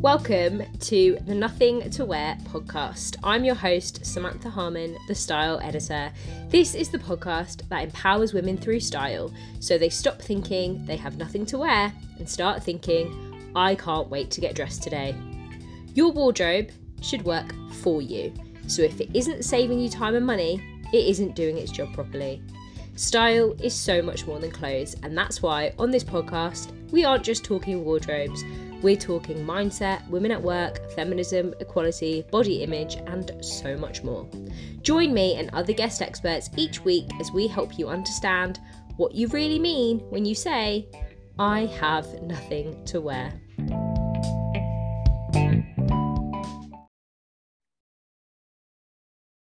Welcome to the Nothing to Wear podcast. I'm your host, Samantha Harmon, the style editor. This is the podcast that empowers women through style so they stop thinking they have nothing to wear and start thinking, I can't wait to get dressed today. Your wardrobe should work for you. So if it isn't saving you time and money, it isn't doing its job properly. Style is so much more than clothes, and that's why on this podcast, we aren't just talking wardrobes. We're talking mindset, women at work, feminism, equality, body image, and so much more. Join me and other guest experts each week as we help you understand what you really mean when you say, I have nothing to wear.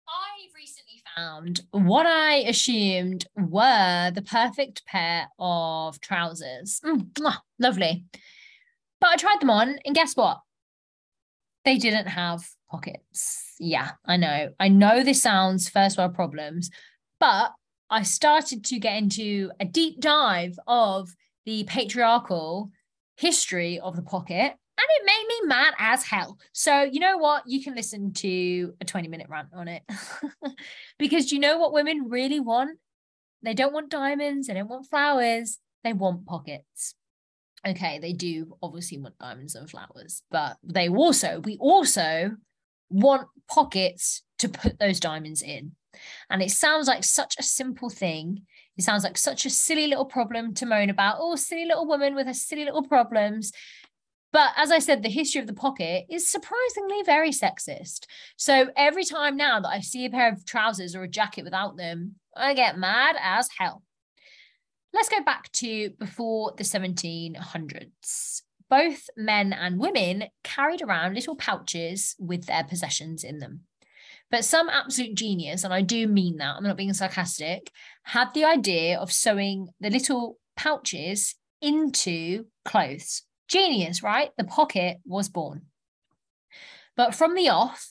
I recently found what I assumed were the perfect pair of trousers. Lovely. But I tried them on and guess what? They didn't have pockets. Yeah, I know. I know this sounds first world problems, but I started to get into a deep dive of the patriarchal history of the pocket, and it made me mad as hell. So you know what? You can listen to a 20-minute rant on it because you know what women really want? They don't want diamonds. They don't want flowers. They want pockets. Okay, they do obviously want diamonds and flowers, but we also want pockets to put those diamonds in. And it sounds like such a simple thing. It sounds like such a silly little problem to moan about. Oh, silly little woman with her silly little problems. But as I said, the history of the pocket is surprisingly very sexist. So every time now that I see a pair of trousers or a jacket without them, I get mad as hell. Let's go back to before the 1700s. Both men and women carried around little pouches with their possessions in them. But some absolute genius, and I do mean that, I'm not being sarcastic, had the idea of sewing the little pouches into clothes. Genius, right? The pocket was born. But from the off,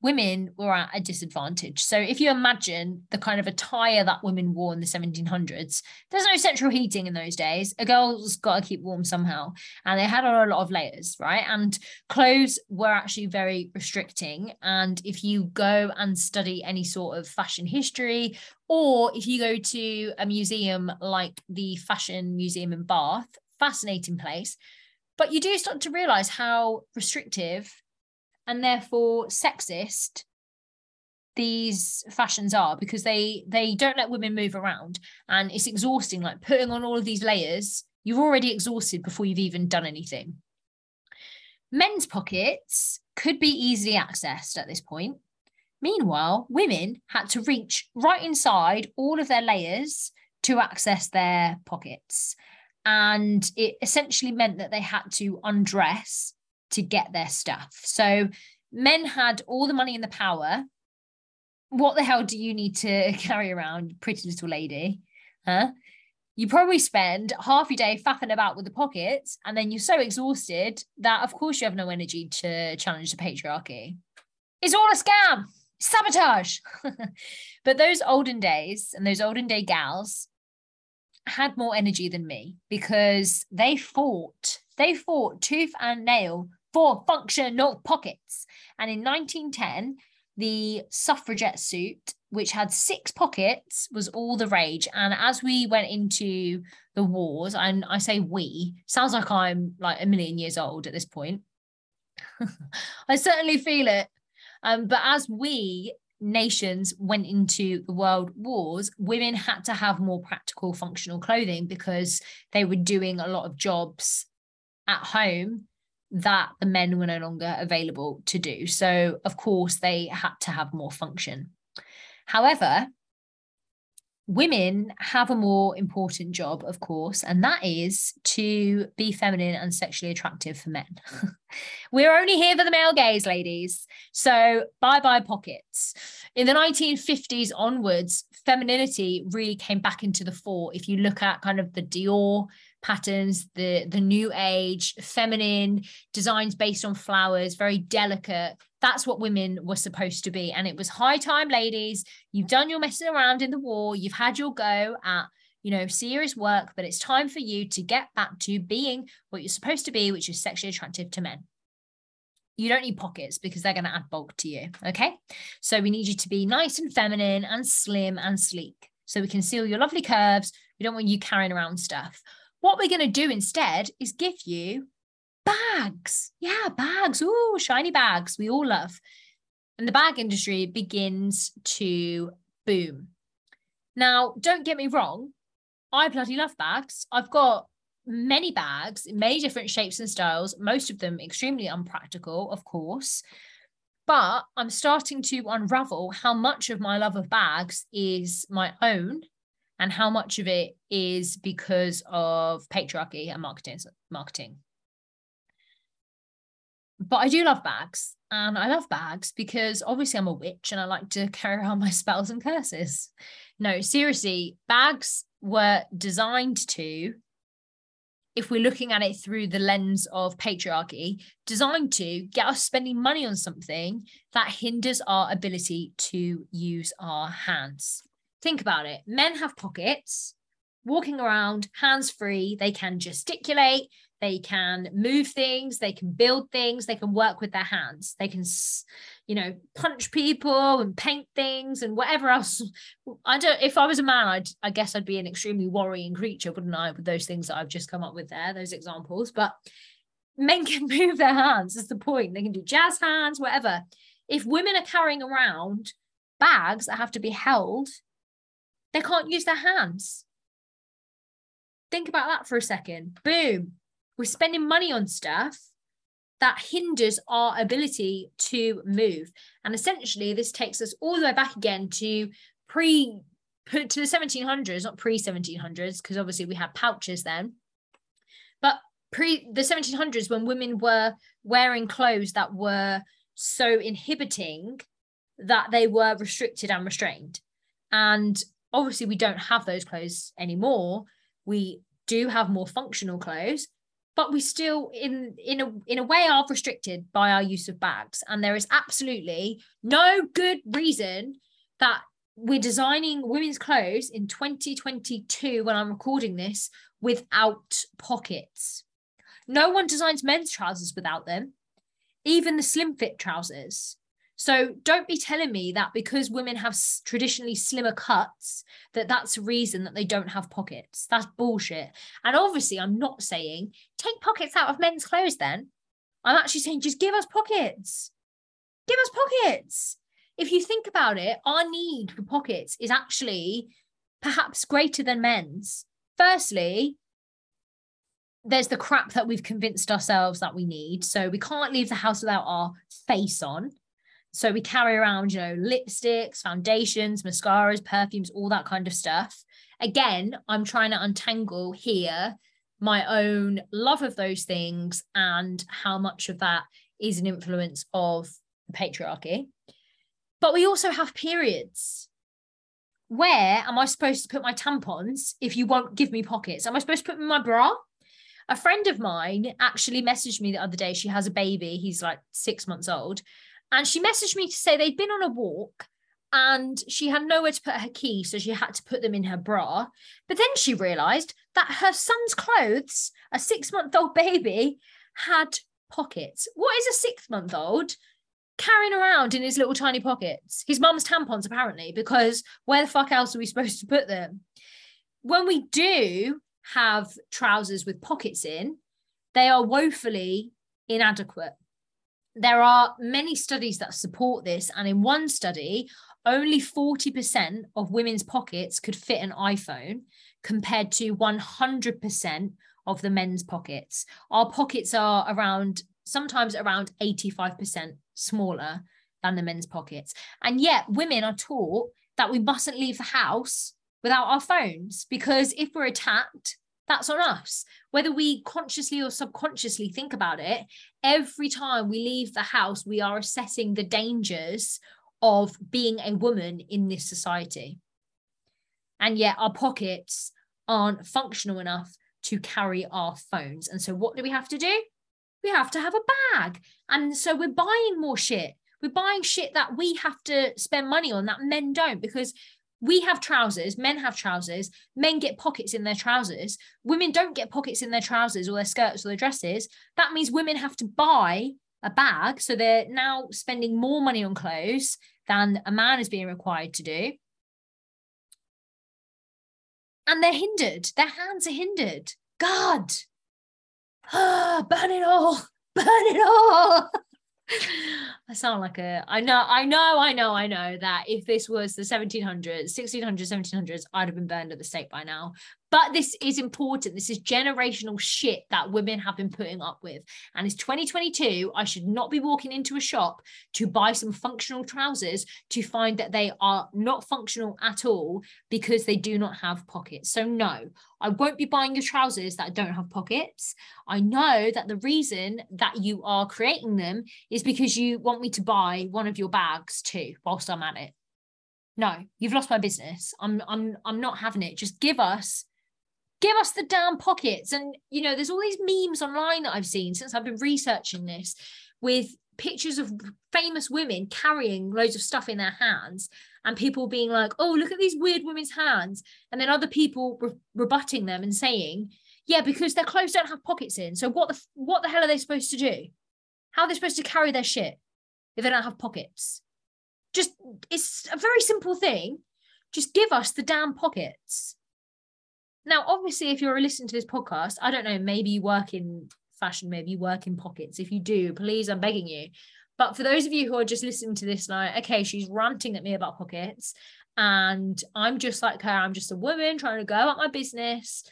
women were at a disadvantage. So if you imagine the kind of attire that women wore in the 1700s, there's no central heating in those days. A girl's got to keep warm somehow. And they had a lot of layers, right? And clothes were actually very restricting. And if you go and study any sort of fashion history, or if you go to a museum like the Fashion Museum in Bath, fascinating place, but you do start to realise how restrictive and therefore sexist these fashions are, because they don't let women move around, and it's exhausting, like putting on all of these layers. You're already exhausted before you've even done anything. Men's pockets could be easily accessed at this point. Meanwhile, women had to reach right inside all of their layers to access their pockets. And it essentially meant that they had to undress to get their stuff. So men had all the money and the power. What the hell do you need to carry around, pretty little lady? Huh? You probably spend half your day faffing about with the pockets, and then you're so exhausted that of course you have no energy to challenge the patriarchy. It's all a scam, sabotage. But those olden days and those olden day gals had more energy than me, because they fought. They fought tooth and nail for functional pockets. And in 1910, the suffragette suit, which had 6 pockets, was all the rage. And as we went into the wars, and I say we, sounds like I'm like a million years old at this point. I certainly feel it. But as we nations went into the world wars, women had to have more practical, functional clothing because they were doing a lot of jobs at home that the men were no longer available to do. So of course they had to have more function. However, women have a more important job, of course, and that is to be feminine and sexually attractive for men. We're only here for the male gaze, ladies. So bye-bye pockets. In the 1950s onwards, femininity really came back into the fore. If you look at kind of the Dior patterns, the new age feminine designs based on flowers, very delicate. That's what women were supposed to be. And it was high time, ladies. You've done your messing around in the war. You've had your go at, serious work, but it's time for you to get back to being what you're supposed to be, which is sexually attractive to men. You don't need pockets because they're going to add bulk to you, okay? So we need you to be nice and feminine and slim and sleek so we can seal your lovely curves. We don't want you carrying around stuff. What we're going to do instead is give you bags. Yeah, bags. Ooh, shiny bags we all love. And the bag industry begins to boom. Now, don't get me wrong. I bloody love bags. I've got many bags in many different shapes and styles, most of them extremely unpractical, of course, but I'm starting to unravel how much of my love of bags is my own and how much of it is because of patriarchy and marketing. But I do love bags, and I love bags because obviously I'm a witch and I like to carry around my spells and curses. No, seriously, bags were designed to, if we're looking at it through the lens of patriarchy, designed to get us spending money on something that hinders our ability to use our hands. Think about it. Men have pockets, walking around, hands free. They can gesticulate. They can move things. They can build things. They can work with their hands. They can, you know, punch people and paint things and whatever else. If I was a man, I guess I'd be an extremely worrying creature, wouldn't I, with those things that I've just come up with there, those examples. But men can move their hands. That's the point. They can do jazz hands, whatever. If women are carrying around bags that have to be held, they can't use their hands. Think about that for a second. Boom. We're spending money on stuff that hinders our ability to move. And essentially, this takes us all the way back again to the 1700s, not pre-1700s, because obviously we had pouches then. But pre the 1700s, when women were wearing clothes that were so inhibiting that they were restricted and restrained. And obviously, we don't have those clothes anymore. We do have more functional clothes, but we still, in a way, are restricted by our use of bags. And there is absolutely no good reason that we're designing women's clothes in 2022, when I'm recording this, without pockets. No one designs men's trousers without them, even the slim fit trousers. So don't be telling me that because women have traditionally slimmer cuts, that that's a reason that they don't have pockets. That's bullshit. And obviously, I'm not saying take pockets out of men's clothes then. I'm actually saying just give us pockets. Give us pockets. If you think about it, our need for pockets is actually perhaps greater than men's. Firstly, there's the crap that we've convinced ourselves that we need. So we can't leave the house without our face on. So we carry around, you know, lipsticks, foundations, mascaras, perfumes, all that kind of stuff. Again, I'm trying to untangle here my own love of those things and how much of that is an influence of patriarchy. But we also have periods. Where am I supposed to put my tampons if you won't give me pockets? Am I supposed to put them in my bra? A friend of mine actually messaged me the other day. She has a baby. He's like 6 months old. And she messaged me to say they'd been on a walk and she had nowhere to put her keys, so she had to put them in her bra. But then she realised that her son's clothes, a 6-month-old baby, had pockets. What is a 6-month-old carrying around in his little tiny pockets? His mum's tampons, apparently, because where the fuck else are we supposed to put them? When we do have trousers with pockets in, they are woefully inadequate. There are many studies that support this, and in one study, only 40% of women's pockets could fit an iPhone compared to 100% of the men's pockets. Our pockets are sometimes around 85% smaller than the men's pockets. And yet women are taught that we mustn't leave the house without our phones, because if we're attacked, that's on us. Whether we consciously or subconsciously think about it, every time we leave the house, we are assessing the dangers of being a woman in this society. And yet our pockets aren't functional enough to carry our phones. And so what do we have to do? We have to have a bag. And so we're buying more shit. We're buying shit that we have to spend money on that men don't, because we have trousers, men have trousers, men get pockets in their trousers. Women don't get pockets in their trousers or their skirts or their dresses. That means women have to buy a bag. So they're now spending more money on clothes than a man is being required to do. And they're hindered. Their hands are hindered. God, burn it all. Burn it all. I sound like a, I know that if this was the 1700s, 1600s, 1700s, I'd have been burned at the stake by now. But this is important. This is generational shit that women have been putting up with. And it's 2022. I should not be walking into a shop to buy some functional trousers to find that they are not functional at all because they do not have pockets. So no, I won't be buying your trousers that don't have pockets. I know that the reason that you are creating them is because you want me to buy one of your bags too whilst I'm at it. No, you've lost my business. I'm not having it. Just give us the damn pockets. And, you know, there's all these memes online that I've seen since I've been researching this with pictures of famous women carrying loads of stuff in their hands and people being like, oh, look at these weird women's hands. And then other people rebutting them and saying, yeah, because their clothes don't have pockets in. So what the hell are they supposed to do? How are they supposed to carry their shit if they don't have pockets? Just, it's a very simple thing. Just give us the damn pockets. Now, obviously, if you're listening to this podcast, I don't know, maybe you work in fashion, maybe you work in pockets. If you do, please, I'm begging you. But for those of you who are just listening to this, like, okay, she's ranting at me about pockets and I'm just like her, I'm just a woman trying to go about my business.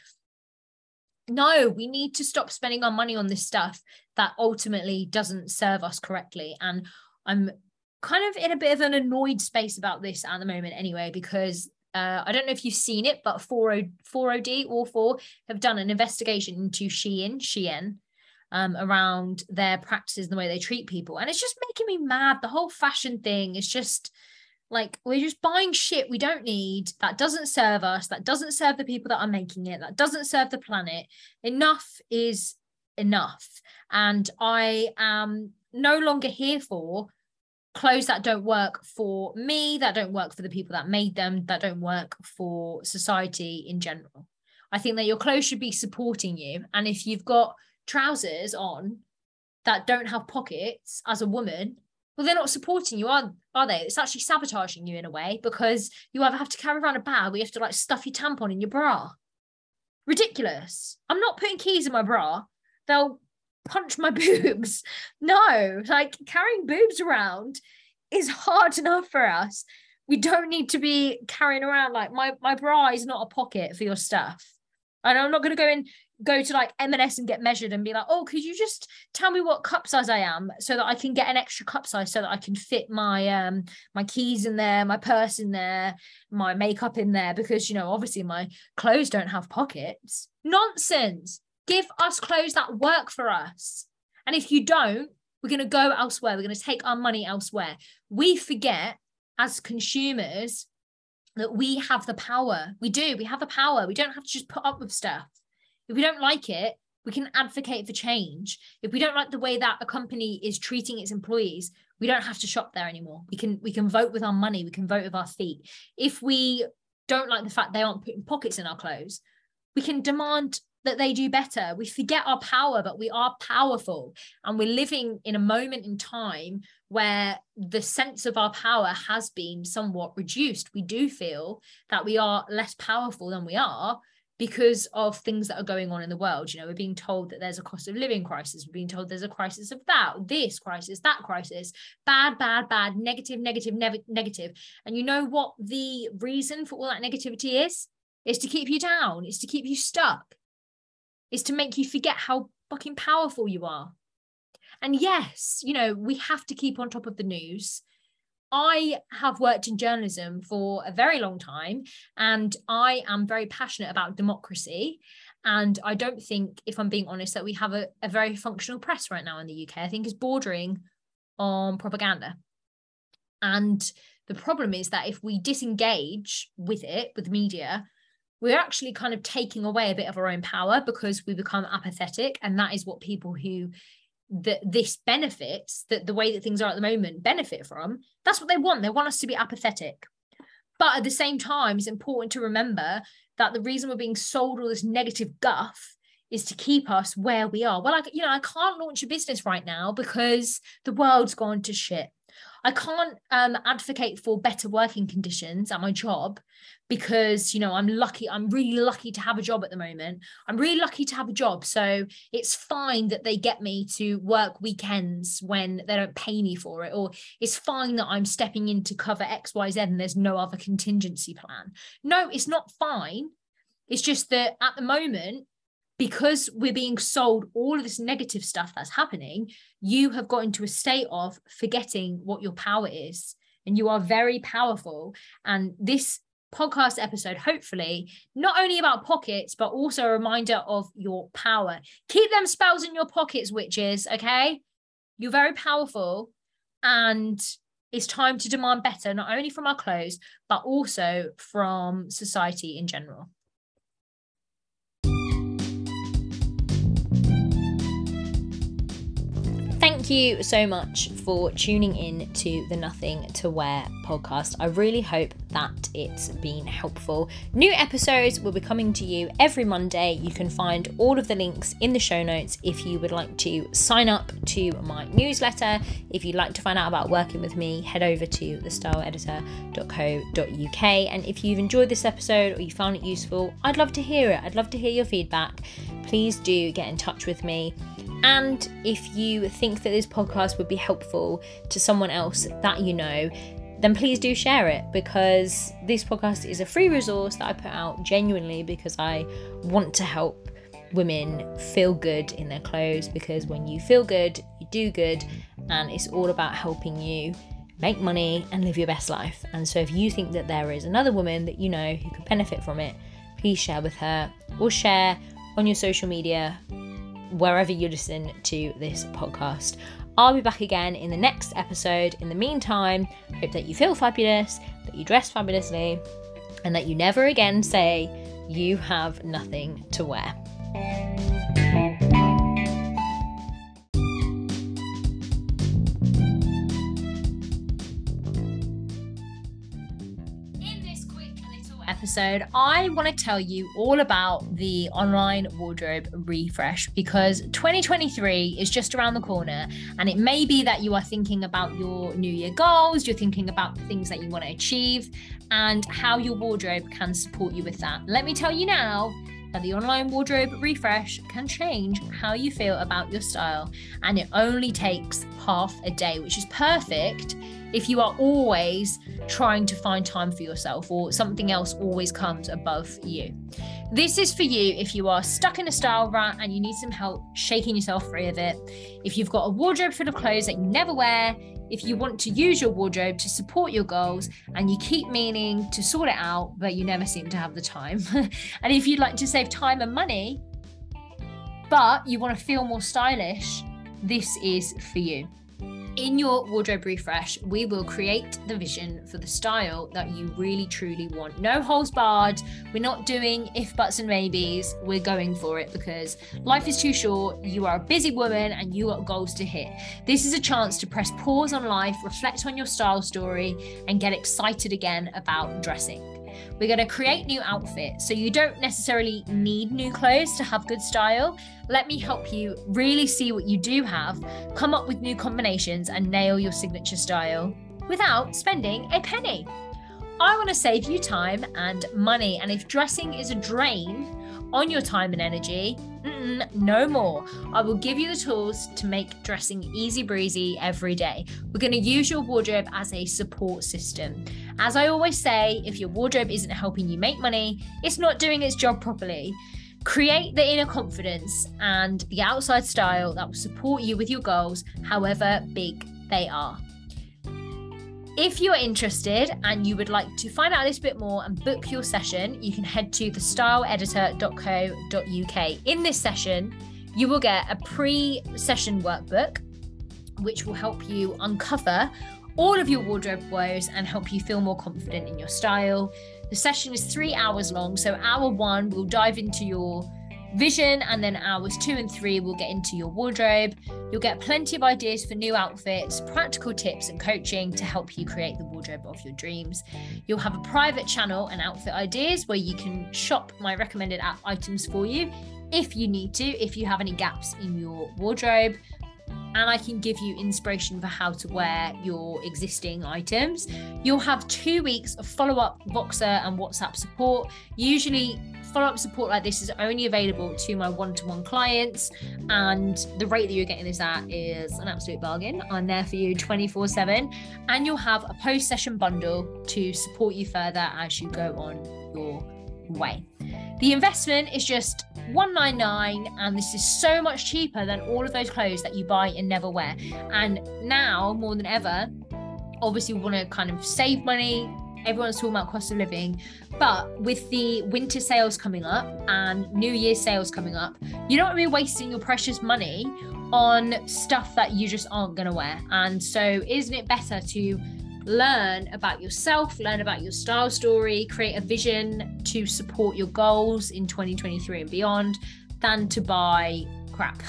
No, we need to stop spending our money on this stuff that ultimately doesn't serve us correctly. And I'm kind of in a bit of an annoyed space about this at the moment anyway, because I don't know if you've seen it, but 4OD or 4 have done an investigation into Shein around their practices and the way they treat people. And it's just making me mad. The whole fashion thing is just like, we're just buying shit we don't need, that doesn't serve us, that doesn't serve the people that are making it, that doesn't serve the planet. Enough is enough. And I am no longer here for clothes that don't work for me, that don't work for the people that made them, that don't work for society in general. I think that your clothes should be supporting you. And if you've got trousers on that don't have pockets as a woman, well, they're not supporting you, are they? It's actually sabotaging you in a way, because you either have to carry around a bag or you have to like stuff your tampon in your bra. Ridiculous. I'm not putting keys in my bra. They'll punch my boobs. No, like carrying boobs around is hard enough for us. We don't need to be carrying around like my bra is not a pocket for your stuff. And I'm not going to go to like M&S and get measured and be like, oh, could you just tell me what cup size I am so that I can get an extra cup size so that I can fit my keys in there, my purse in there, my makeup in there, because, you know, obviously my clothes don't have pockets. Nonsense. Give us clothes that work for us. And if you don't, we're going to go elsewhere. We're going to take our money elsewhere. We forget as consumers that we have the power. We do. We have the power. We don't have to just put up with stuff. If we don't like it, we can advocate for change. If we don't like the way that a company is treating its employees, we don't have to shop there anymore. We can vote with our money. We can vote with our feet. If we don't like the fact they aren't putting pockets in our clothes, we can demand that they do better. We forget our power, but we are powerful. And we're living in a moment in time where the sense of our power has been somewhat reduced. We do feel that we are less powerful than we are because of things that are going on in the world. You know, we're being told that there's a cost of living crisis. We're being told there's a crisis of that, this crisis, that crisis, bad, bad, bad, negative, negative, negative. And you know what the reason for all that negativity is? It's to keep you down. It's to keep you stuck. Is to make you forget how fucking powerful you are. And yes, you know, we have to keep on top of the news. I have worked in journalism for a very long time, and I am very passionate about democracy. And I don't think, if I'm being honest, that we have a very functional press right now in the UK. I think it's bordering on propaganda. And the problem is that if we disengage with it, with the media, we're actually kind of taking away a bit of our own power because we become apathetic. And that is what people who this benefits, that the way that things are at the moment benefit from. That's what they want. They want us to be apathetic. But at the same time, it's important to remember that the reason we're being sold all this negative guff is to keep us where we are. Well, I can't launch a business right now because the world's gone to shit. I can't advocate for better working conditions at my job because, you know, I'm really lucky to have a job at the moment. I'm really lucky to have a job. So it's fine that they get me to work weekends when they don't pay me for it, or it's fine that I'm stepping in to cover X, Y, Z and there's no other contingency plan. No, it's not fine. It's just that at the moment, because we're being sold all of this negative stuff that's happening, you have got into a state of forgetting what your power is, and you are very powerful. And this podcast episode, hopefully, not only about pockets, but also a reminder of your power. Keep them spells in your pockets, witches, okay? You're very powerful, and it's time to demand better, not only from our clothes, but also from society in general. Thank you so much for tuning in to the Nothing to Wear podcast. I really hope that it's been helpful. New episodes will be coming to you every Monday. You can find all of the links in the show notes if you would like to sign up to my newsletter. If you'd like to find out about working with me, head over to thestyleeditor.co.uk. And if you've enjoyed this episode or you found it useful, I'd love to hear it. I'd love to hear your feedback. Please do get in touch with me. And if you think that this podcast would be helpful to someone else that you know, then please do share it, because this podcast is a free resource that I put out genuinely because I want to help women feel good in their clothes, because when you feel good, you do good, and it's all about helping you make money and live your best life. And so if you think that there is another woman that you know who could benefit from it, please share with her, or share on your social media, wherever you listen to this podcast. I'll be back again in the next episode. In the meantime, hope that you feel fabulous, that you dress fabulously, and that you never again say you have nothing to wear. Episode, I want to tell you all about the online wardrobe refresh, because 2023 is just around the corner, and it may be that you are thinking about your New Year goals, you're thinking about the things that you want to achieve and how your wardrobe can support you with that. Let me tell you now that the online wardrobe refresh can change how you feel about your style, and it only takes half a day, which is perfect if you are always trying to find time for yourself, or something else always comes above you. This is for you if you are stuck in a style rut and you need some help shaking yourself free of it, if you've got a wardrobe full of clothes that you never wear, if you want to use your wardrobe to support your goals and you keep meaning to sort it out, but you never seem to have the time. And if you'd like to save time and money, but you want to feel more stylish, this is for you. In your wardrobe refresh, we will create the vision for the style that you really truly want. No holds barred. We're not doing if, buts and maybes. We're going for it, because life is too short. You are a busy woman and you got goals to hit. This is a chance to press pause on life, reflect on your style story, and get excited again about dressing. We're going to create new outfits, so you don't necessarily need new clothes to have good style. Let me help you really see what you do have, come up with new combinations, and nail your signature style without spending a penny. I want to save you time and money, and if dressing is a drain on your time and energy, no more. I will give you the tools to make dressing easy breezy every day. We're going to use your wardrobe as a support system. As I always say, if your wardrobe isn't helping you make money, it's not doing its job properly. Create the inner confidence and the outside style that will support you with your goals, however big they are. If you're interested and you would like to find out a little bit more and book your session, you can head to thestyleeditor.co.uk. In this session, you will get a pre-session workbook, which will help you uncover all of your wardrobe woes and help you feel more confident in your style. The session is 3 hours long, so hour one, we'll dive into your vision, and then hours 2 and 3 will get into your wardrobe. You'll get plenty of ideas for new outfits, practical tips and coaching to help you create the wardrobe of your dreams. You'll have a private channel and outfit ideas where you can shop my recommended app items for you, if you need to, if you have any gaps in your wardrobe. And I can give you inspiration for how to wear your existing items. You'll have 2 weeks of follow-up Voxer and WhatsApp support. Usually follow-up support like this is only available to my one-to-one clients, and the rate that you're getting this at is an absolute bargain. I'm there for you 24/7, and you'll have a post-session bundle to support you further as you go on your way. The investment is just $199, and this is so much cheaper than all of those clothes that you buy and never wear. And now more than ever, obviously we want to kind of save money. Everyone's talking about cost of living, but with the winter sales coming up and New Year's sales coming up, you don't want to be wasting your precious money on stuff that you just aren't going to wear. And so isn't it better to learn about yourself, learn about your style story, create a vision to support your goals in 2023 and beyond, than to buy crap?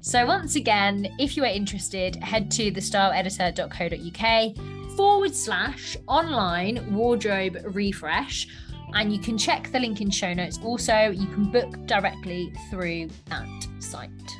So once again, if you are interested, head to thestyleeditor.co.uk/online-wardrobe-refresh, and you can check the link in show notes. Also, you can book directly through that site.